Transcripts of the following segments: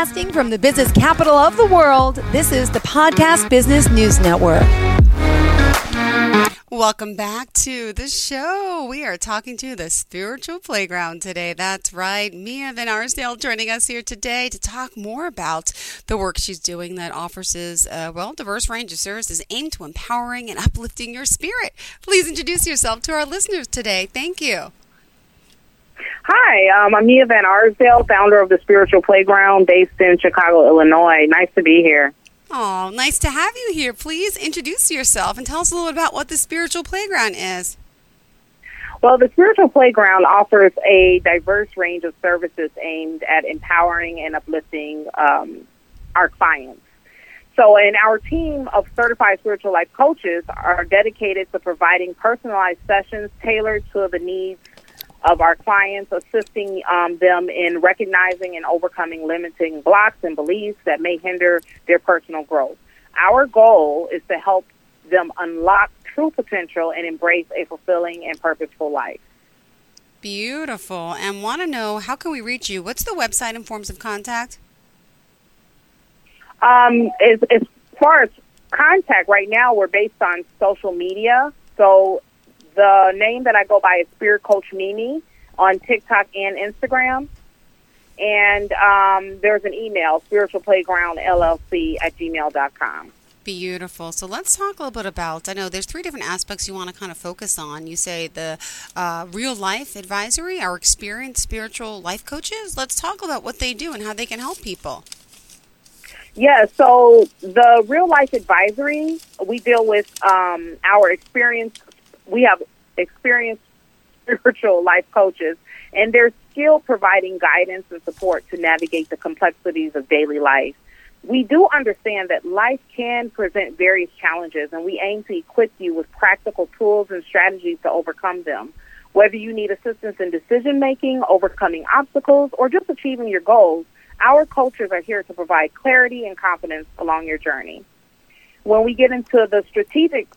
Broadcasting from the business capital of the world, this is the Podcast Business News Network. Welcome back to the show. We are talking to the Spiritual Playground today. That's right. Mia Van Arsdale joining us here today to talk more about the work she's doing that offers a diverse range of services aimed to empowering and uplifting your spirit. Please introduce yourself to our listeners today. Thank you. Hi, I'm Mia Van Arsdale, founder of the Spiritual Playground based in Chicago, Illinois. Nice to be here. Oh, nice to have you here. Please introduce yourself and tell us a little about what the Spiritual Playground is. Well, the Spiritual Playground offers a diverse range of services aimed at empowering and uplifting our clients. So, and our team of certified spiritual life coaches are dedicated to providing personalized sessions tailored to the needs of our clients, assisting them in recognizing and overcoming limiting blocks and beliefs that may hinder their personal growth. Our goal is to help them unlock true potential and embrace a fulfilling and purposeful life. Beautiful. And want to know, how can we reach you? What's the website and forms of contact? As far as contact, right now we're based on social media, so the name that I go by is Spirit Coach Mimi on TikTok and Instagram. And there's an email, spiritualplaygroundllc@gmail.com. Beautiful. So let's talk a little bit about, I know there's three different aspects you want to kind of focus on. You say the real life advisory, our experienced spiritual life coaches. Let's talk about what they do and how they can help people. Yeah, so the real life advisory, we deal with our experienced. We have experienced spiritual life coaches, and they're skilled providing guidance and support to navigate the complexities of daily life. We do understand that life can present various challenges, and we aim to equip you with practical tools and strategies to overcome them. Whether you need assistance in decision-making, overcoming obstacles, or just achieving your goals, our coaches are here to provide clarity and confidence along your journey. When we get into the strategic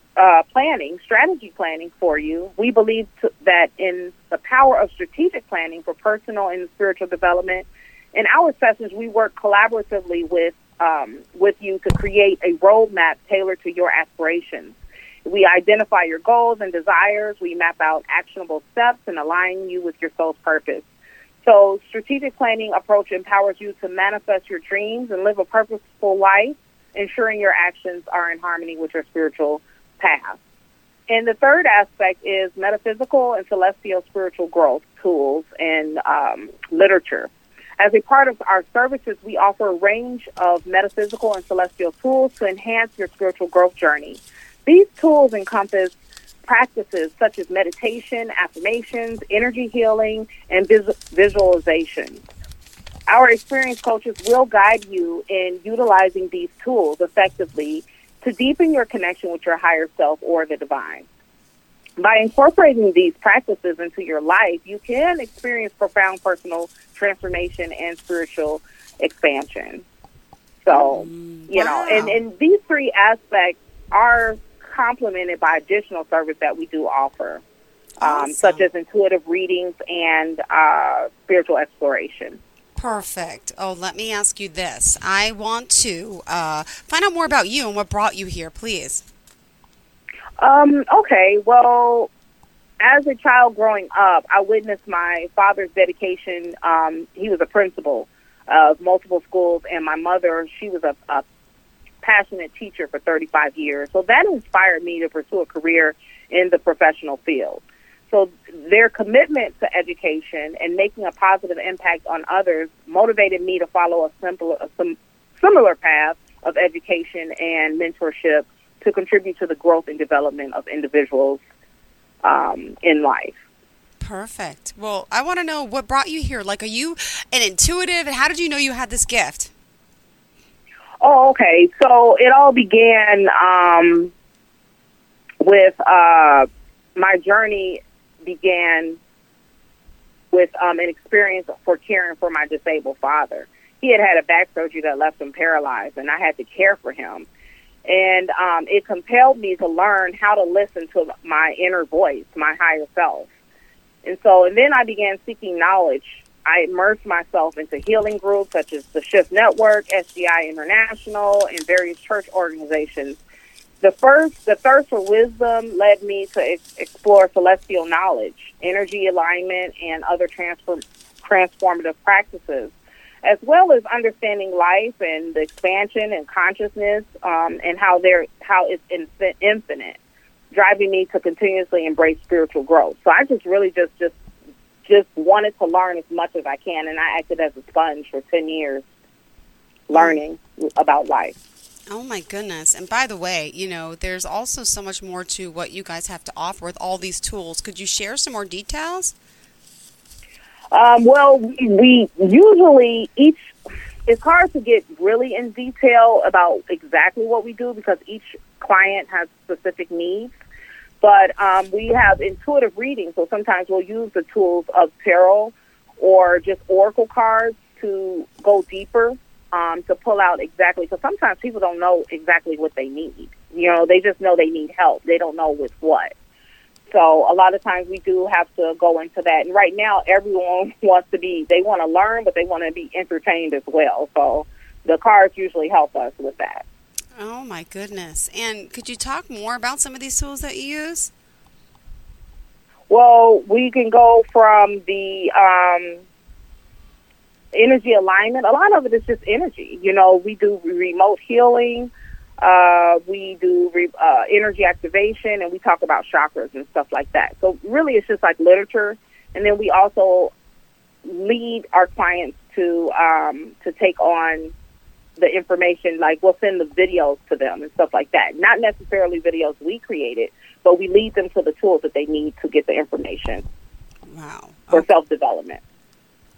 strategy planning for you, we believe that in the power of strategic planning for personal and spiritual development. In our sessions, we work collaboratively with you to create a roadmap tailored to your aspirations. We identify your goals and desires. We map out actionable steps and align you with your soul's purpose. So strategic planning approach empowers you to manifest your dreams and live a purposeful life, ensuring your actions are in harmony with your spiritual path. And the third aspect is metaphysical and celestial spiritual growth tools and literature. As a part of our services, we offer a range of metaphysical and celestial tools to enhance your spiritual growth journey. These tools encompass practices such as meditation, affirmations, energy healing, and visualization. Our experienced coaches will guide you in utilizing these tools effectively to deepen your connection with your higher self or the divine. By incorporating these practices into your life, you can experience profound personal transformation and spiritual expansion. So, and these three aspects are complemented by additional service that we do offer, such as intuitive readings and spiritual exploration. Perfect. Oh, let me ask you this. I want to find out more about you and what brought you here, please. Okay. Well, as a child growing up, I witnessed my father's dedication. He was a principal of multiple schools, and my mother, she was a passionate teacher for 35 years. So that inspired me to pursue a career in the professional field. So their commitment to education and making a positive impact on others motivated me to follow a similar path of education and mentorship to contribute to the growth and development of individuals in life. Perfect. Well, I want to know what brought you here. Like, are you an intuitive, and how did you know you had this gift? Oh, okay. So it all began with my journey began with an experience for caring for my disabled father. He had a back surgery that left him paralyzed, and I had to care for him. And it compelled me to learn how to listen to my inner voice, my higher self. And then I began seeking knowledge I immersed myself into healing groups such as the Shift Network, SGI International, and various church organizations. The thirst for wisdom led me to explore celestial knowledge, energy alignment, and other transformative practices, as well as understanding life and the expansion and consciousness and how it's infinite, driving me to continuously embrace spiritual growth. So I just really just wanted to learn as much as I can, and I acted as a sponge for 10 years learning about life. Oh, my goodness. And by the way, you know, there's also so much more to what you guys have to offer with all these tools. Could you share some more details? Well, we usually it's hard to get really in detail about exactly what we do because each client has specific needs. But we have intuitive reading, so sometimes we'll use the tools of tarot or just oracle cards to go deeper to pull out exactly. So sometimes people don't know exactly what they need. You know, they just know they need help. They don't know with what. So a lot of times we do have to go into that. And right now everyone they want to learn, but they want to be entertained as well. So the cards usually help us with that. Oh, my goodness. And could you talk more about some of these tools that you use? Well, we can go from the energy alignment. A lot of it is just energy. You know, we do remote healing. We do energy activation, and we talk about chakras and stuff like that. So really it's just like literature. And then we also lead our clients to take on the information, like we'll send the videos to them and stuff like that. Not necessarily videos we created, but we lead them to the tools that they need to get the information. Wow. For self-development.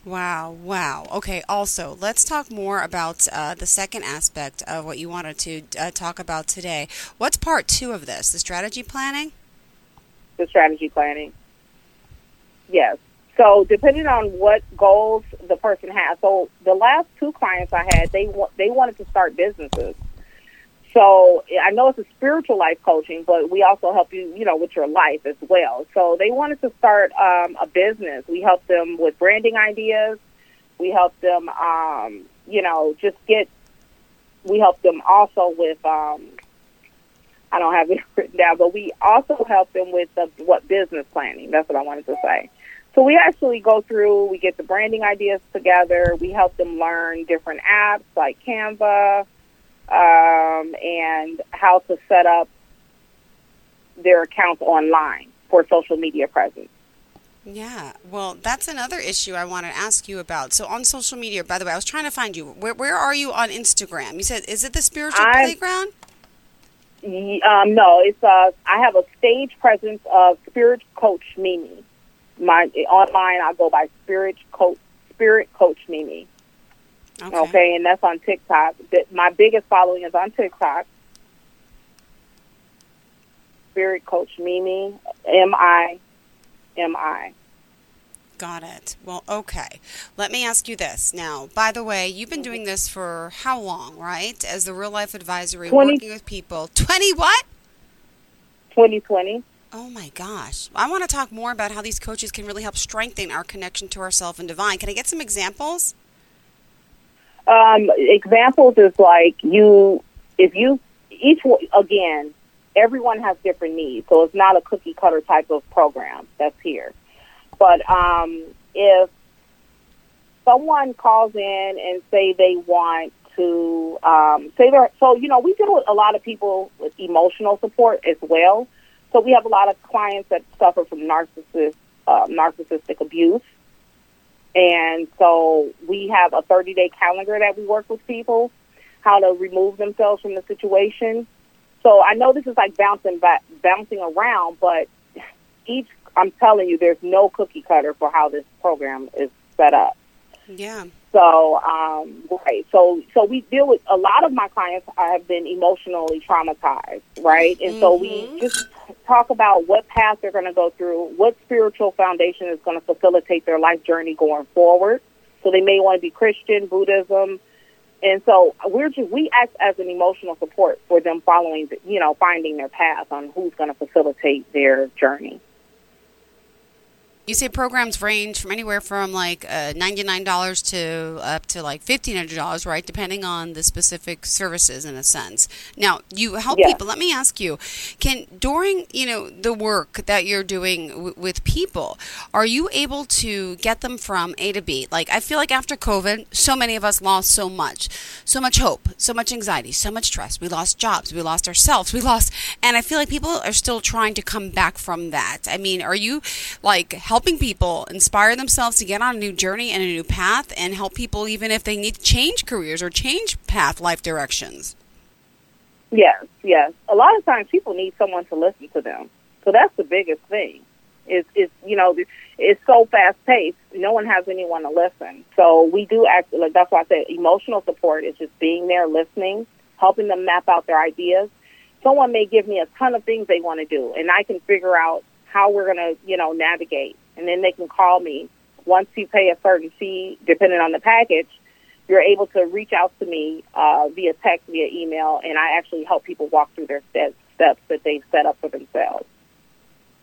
Wow. Okay, also, let's talk more about the second aspect of what you wanted to talk about today. What's part two of this, the strategy planning? The strategy planning, yes. So depending on what goals the person has, so the last two clients I had, they wanted to start businesses. So I know it's a spiritual life coaching, but we also help you, you know, with your life as well. So they wanted to start a business. We helped them with branding ideas. We helped them, we helped them also with, I don't have it written down, but we also helped them with business planning. That's what I wanted to say. So we actually go through, we get the branding ideas together. We help them learn different apps like Canva and how to set up their accounts online for social media presence. Yeah, well, that's another issue I want to ask you about. So on social media, by the way, I was trying to find you. Where are you on Instagram? You said, is it the Spiritual Playground? No, it's I have a stage presence of Spirit Coach Mimi. My online, I go by Spirit Coach Mimi. Okay, and that's on TikTok. My biggest following is on TikTok. Spirit Coach Mimi, MIMI. Got it. Well, okay. Let me ask you this now. By the way, you've been doing this for how long, right? As the real life advisory, working with people. 2020. Oh, my gosh. I want to talk more about how these coaches can really help strengthen our connection to ourselves and divine. Can I get some examples? Examples is like everyone has different needs. So it's not a cookie cutter type of program that's here. But if someone calls in and say they want to we deal with a lot of people with emotional support as well. So we have a lot of clients that suffer from narcissistic abuse. And so we have a 30-day calendar that we work with people, how to remove themselves from the situation. So I know this is like bouncing around, but I'm telling you, there's no cookie cutter for how this program is set up. Yeah. So, right. So we deal with a lot of my clients have been emotionally traumatized, right? And so we just talk about what path they're going to go through, what spiritual foundation is going to facilitate their life journey going forward. So they may want to be Christian, Buddhism. And so we act as an emotional support for them finding their path on who's going to facilitate their journey. You see, programs range from anywhere from like $99 to up to like $1,500, right? Depending on the specific services, in a sense. Now, you help people. Let me ask you: during the work that you're doing with people, are you able to get them from A to B? Like, I feel like after COVID, so many of us lost so much hope, so much anxiety, so much stress. We lost jobs, we lost ourselves, and I feel like people are still trying to come back from that. I mean, are you like helping people inspire themselves to get on a new journey and a new path, and help people even if they need to change careers or change life directions? Yes, yes. A lot of times people need someone to listen to them. So that's the biggest thing. It's so fast-paced. No one has anyone to listen. So we do actually, like, that's why I said emotional support is just being there, listening, helping them map out their ideas. Someone may give me a ton of things they want to do, and I can figure out how we're going to, navigate. And then they can call me. Once you pay a certain fee, depending on the package, you're able to reach out to me via text, via email, and I actually help people walk through their steps that they've set up for themselves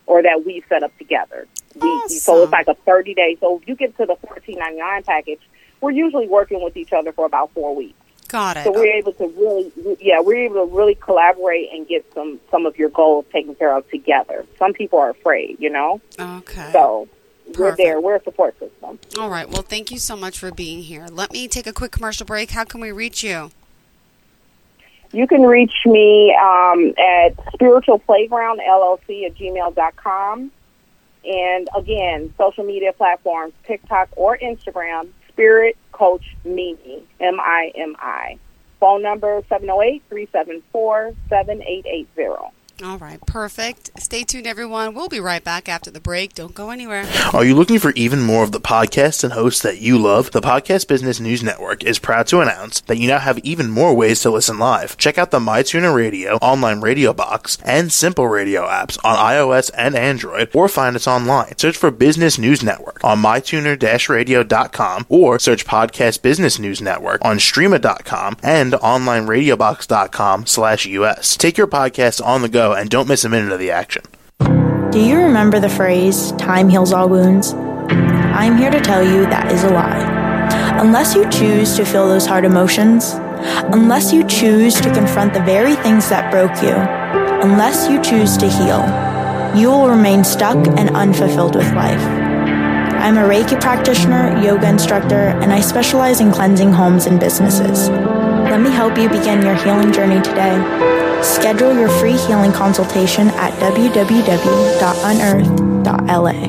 or that we set up together. Awesome. So it's like a 30-day. So if you get to the $14.99 package, we're usually working with each other for about 4 weeks. Got it. So we're able to really, collaborate and get some of your goals taken care of together. Some people are afraid, Okay. So we're there. We're a support system. All right. Well, thank you so much for being here. Let me take a quick commercial break. How can we reach you? You can reach me at spiritualplaygroundllc@gmail.com. And, again, social media platforms, TikTok or Instagram, Spirit Coach Mimi, M-I-M-I. Phone number 708-374-7880. All right, perfect. Stay tuned, everyone. We'll be right back after the break. Don't go anywhere. Are you looking for even more of the podcasts and hosts that you love? The Podcast Business News Network is proud to announce that you now have even more ways to listen live. Check out the MyTuner Radio, Online Radio Box, and Simple Radio apps on iOS and Android, or find us online. Search for Business News Network on mytuner-radio.com, or search Podcast Business News Network on streama.com and onlineradiobox.com/US. Take your podcast on the go and don't miss a minute of the action. Do you remember the phrase, time heals all wounds? I'm here to tell you that is a lie. Unless you choose to feel those hard emotions, unless you choose to confront the very things that broke you, unless you choose to heal, you will remain stuck and unfulfilled with life. I'm a Reiki practitioner, yoga instructor, and I specialize in cleansing homes and businesses. Let me help you begin your healing journey today. Schedule your free healing consultation at www.unearth.la.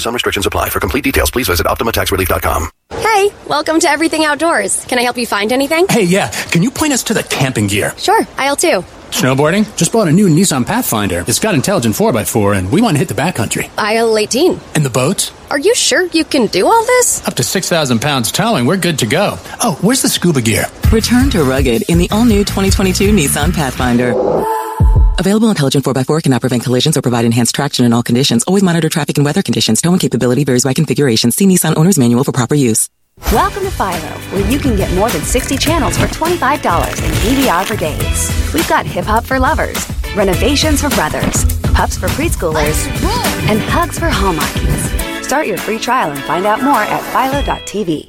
Some restrictions apply. For complete details, please visit OptimaTaxRelief.com. Hey, welcome to Everything Outdoors. Can I help you find anything? Hey, yeah. Can you point us to the camping gear? Sure, aisle 2. Snowboarding? Just bought a new Nissan Pathfinder. It's got intelligent 4x4, and we want to hit the backcountry. Aisle 18. And the boats? Are you sure you can do all this? Up to 6,000 pounds towing, we're good to go. Oh, where's the scuba gear? Return to rugged in the all-new 2022 Nissan Pathfinder. Available intelligent 4x4 cannot prevent collisions or provide enhanced traction in all conditions. Always monitor traffic and weather conditions. Towing capability varies by configuration. See Nissan Owner's Manual for proper use. Welcome to Philo, where you can get more than 60 channels for $25 and DVR for days. We've got hip-hop for lovers, renovations for brothers, pups for preschoolers, and hugs for hallmarkies. Start your free trial and find out more at philo.tv.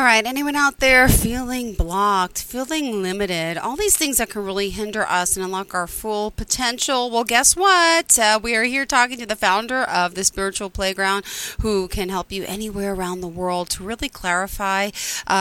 right, anyone out there feeling blocked, feeling limited, all these things that can really hinder us and unlock our full potential? Well, guess what? We are here talking to the founder of the Spiritual Playground, who can help you anywhere around the world to really clarify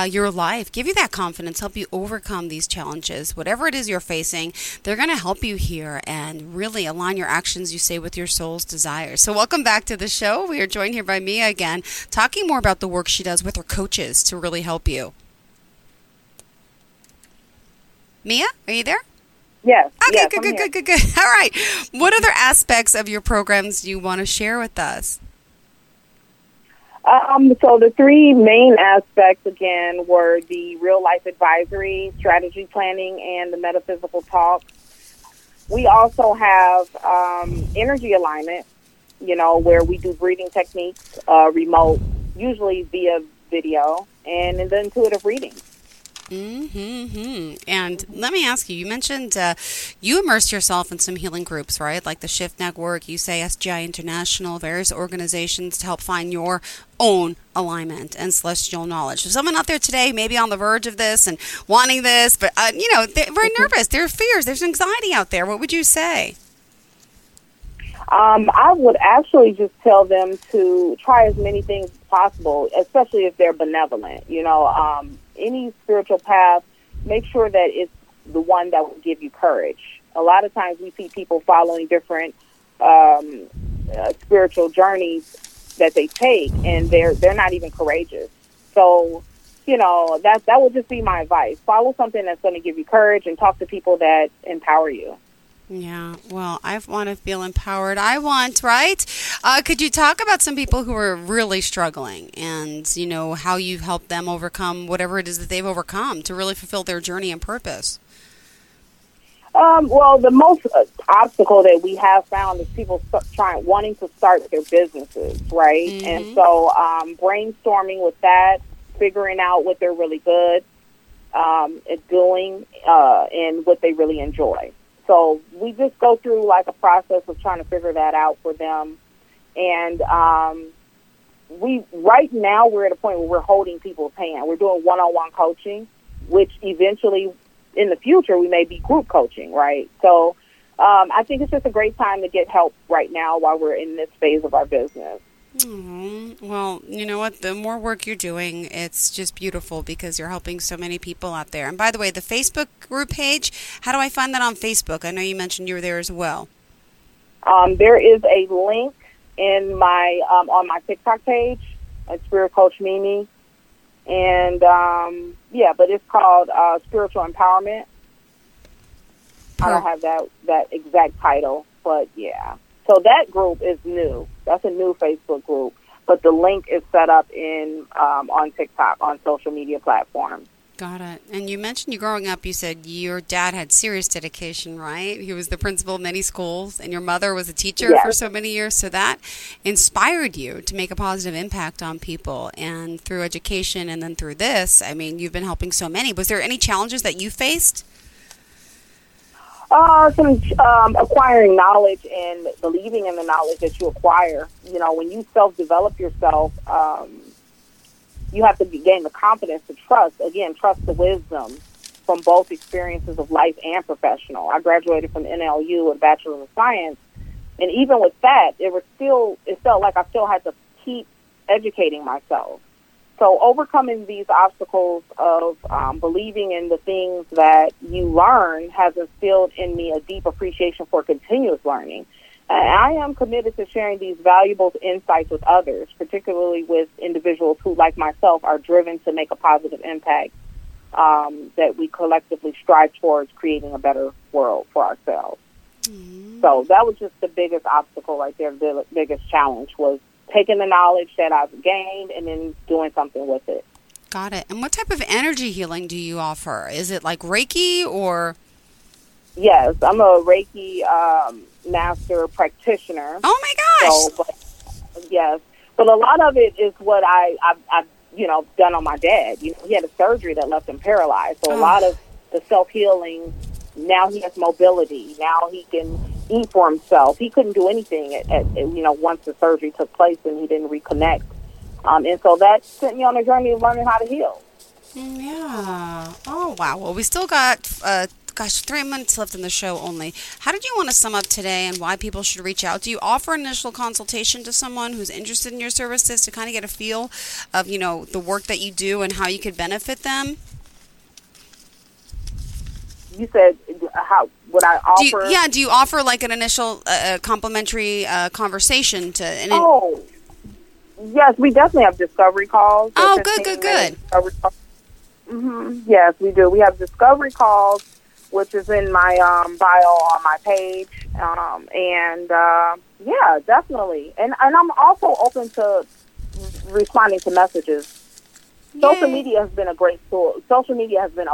your life, give you that confidence, help you overcome these challenges. Whatever it is you're facing, they're going to help you here and really align your actions, you say, with your soul's desires. So welcome back to the show. We are joined here by Mia again, talking more about the work she does with her coaches to really help you. Mia, are you there? Yes. Okay, yes, good. All right. What other aspects of your programs do you want to share with us? So the three main aspects, again, were the real-life advisory, strategy planning, and the metaphysical talk. We also have energy alignment, you know, where we do breathing techniques, remote, usually via video, and the intuitive reading. And let me ask you, you mentioned you immersed yourself in some healing groups, right? Like the Shift Network, you say SGI International, various organizations to help find your own alignment and celestial knowledge. So someone out there today, maybe on the verge of this and wanting this, but, you know, they're very nervous. There are fears. There's anxiety out there. What would you say? I would actually just tell them to try as many things as possible, especially if they're benevolent. You know, any spiritual path, make sure that it's the one that will give you courage. A lot of times we see people following different spiritual journeys that they take, and they're not even courageous. So, you know, that would just be my advice. Follow something that's going to give you courage and talk to people that empower you. Yeah, well, I want to feel empowered. I want, right? Could you talk about some people who are really struggling and, you know, how you've helped them overcome whatever it is that they've overcome to really fulfill their journey and purpose? Well, the most obstacle that we have found is people wanting to start their businesses, right? Mm-hmm. And so brainstorming with that, figuring out what they're really good at doing and what they really enjoy. So we just go through like a process of trying to figure that out for them. And right now we're at a point where we're holding people's hand. We're doing one-on-one coaching, which eventually in the future we may be group coaching, right? So I think it's just a great time to get help right now while we're in this phase of our business. Mm-hmm. Well, you know what? The more work you're doing, it's just beautiful because you're helping so many people out there. And by the way, the Facebook group page, how do I find that on Facebook? I know you mentioned you were there as well. There is a link in my on my TikTok page, Spirit Coach Mimi. And, yeah, but it's called Spiritual Empowerment. Perfect. I don't have that exact title, but yeah. So that group is new. That's a new Facebook group. But the link is set up in on TikTok, on social media platforms. Got it. And you mentioned you growing up, you said your dad had serious dedication, right? He was the principal of many schools, and your mother was a teacher for so many years. So that inspired you to make a positive impact on people. And through education and then through this, I mean, you've been helping so many. Was there any challenges that you faced? Some acquiring knowledge and believing in the knowledge that you acquire. You know, when you self-develop yourself, you have to gain the confidence to trust. Again, trust the wisdom from both experiences of life and professional. I graduated from NLU with a Bachelor of Science, and even with that, it felt like I still had to keep educating myself. So overcoming these obstacles of believing in the things that you learn has instilled in me a deep appreciation for continuous learning. And I am committed to sharing these valuable insights with others, particularly with individuals who, like myself, are driven to make a positive impact that we collectively strive towards creating a better world for ourselves. Mm-hmm. So that was just the biggest obstacle right there, the biggest challenge was taking the knowledge that I've gained and then doing something with it. Got it. And what type of energy healing do you offer? Is it like Reiki or? Yes, I'm a Reiki master practitioner. Oh, my gosh. But a lot of it is what I've you know, done on my dad. You know, he had a surgery that left him paralyzed. So a lot of the self-healing, now he has mobility. Now he can eat for himself. He couldn't do anything once the surgery took place and he didn't reconnect. And so that sent me on a journey of learning how to heal. Yeah. Oh, wow. Well, we still got, 3 minutes left in the show only. How did you want to sum up today and why people should reach out? Do you offer an initial consultation to someone who's interested in your services to kind of get a feel of, the work that you do and how you could benefit them? You said, how would I offer? Do you offer like an initial complimentary conversation to? Yes, we definitely have discovery calls. Oh, good. Mm-hmm. Yes, we do. We have discovery calls, which is in my bio on my page. Yeah, definitely. And I'm also open to responding to messages. Yay. Social media has been a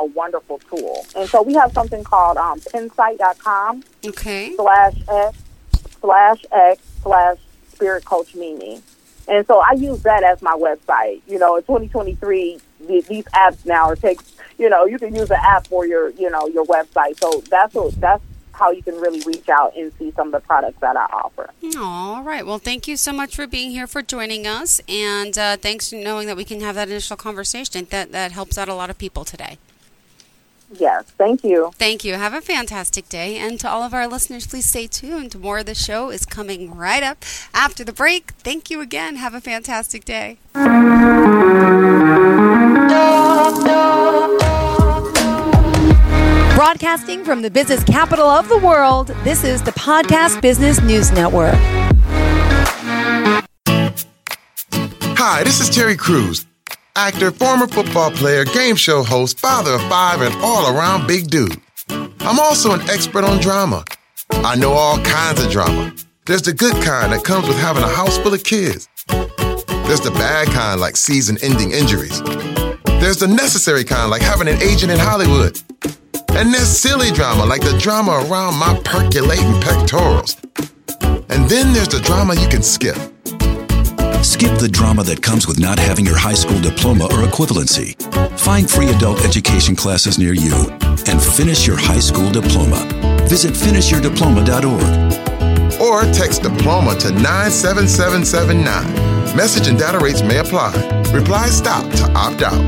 wonderful tool. And so we have something called pinsight.com /X/X/ Spirit Coach Mimi. And so I use that as my website. In 2023, these apps now you can use the app for your website. So that's how you can really reach out and see some of the products that I offer. All right. Well, thank you so much for being here, for joining us. And thanks for knowing that we can have that initial conversation. That helps out a lot of people today. Yes, thank you. Thank you. Have a fantastic day. And to all of our listeners, please stay tuned. More of the show is coming right up after the break. Thank you again. Have a fantastic day. Broadcasting from the business capital of the world, this is the Podcast Business News Network. Hi, this is Terry Crews. Actor, former football player, game show host, father of 5, and all-around big dude. I'm also an expert on drama. I know all kinds of drama. There's the good kind that comes with having a house full of kids. There's the bad kind, like season-ending injuries. There's the necessary kind, like having an agent in Hollywood. And there's silly drama, like the drama around my percolating pectorals. And then there's the drama you can skip. Skip the drama that comes with not having your high school diploma or equivalency. Find free adult education classes near you and finish your high school diploma. Visit finishyourdiploma.org. Or text diploma to 97779. Message and data rates may apply. Reply STOP to opt out.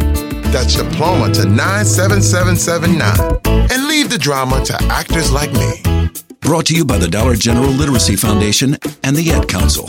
That's diploma to 97779. And leave the drama to actors like me. Brought to you by the Dollar General Literacy Foundation and the Ed Council.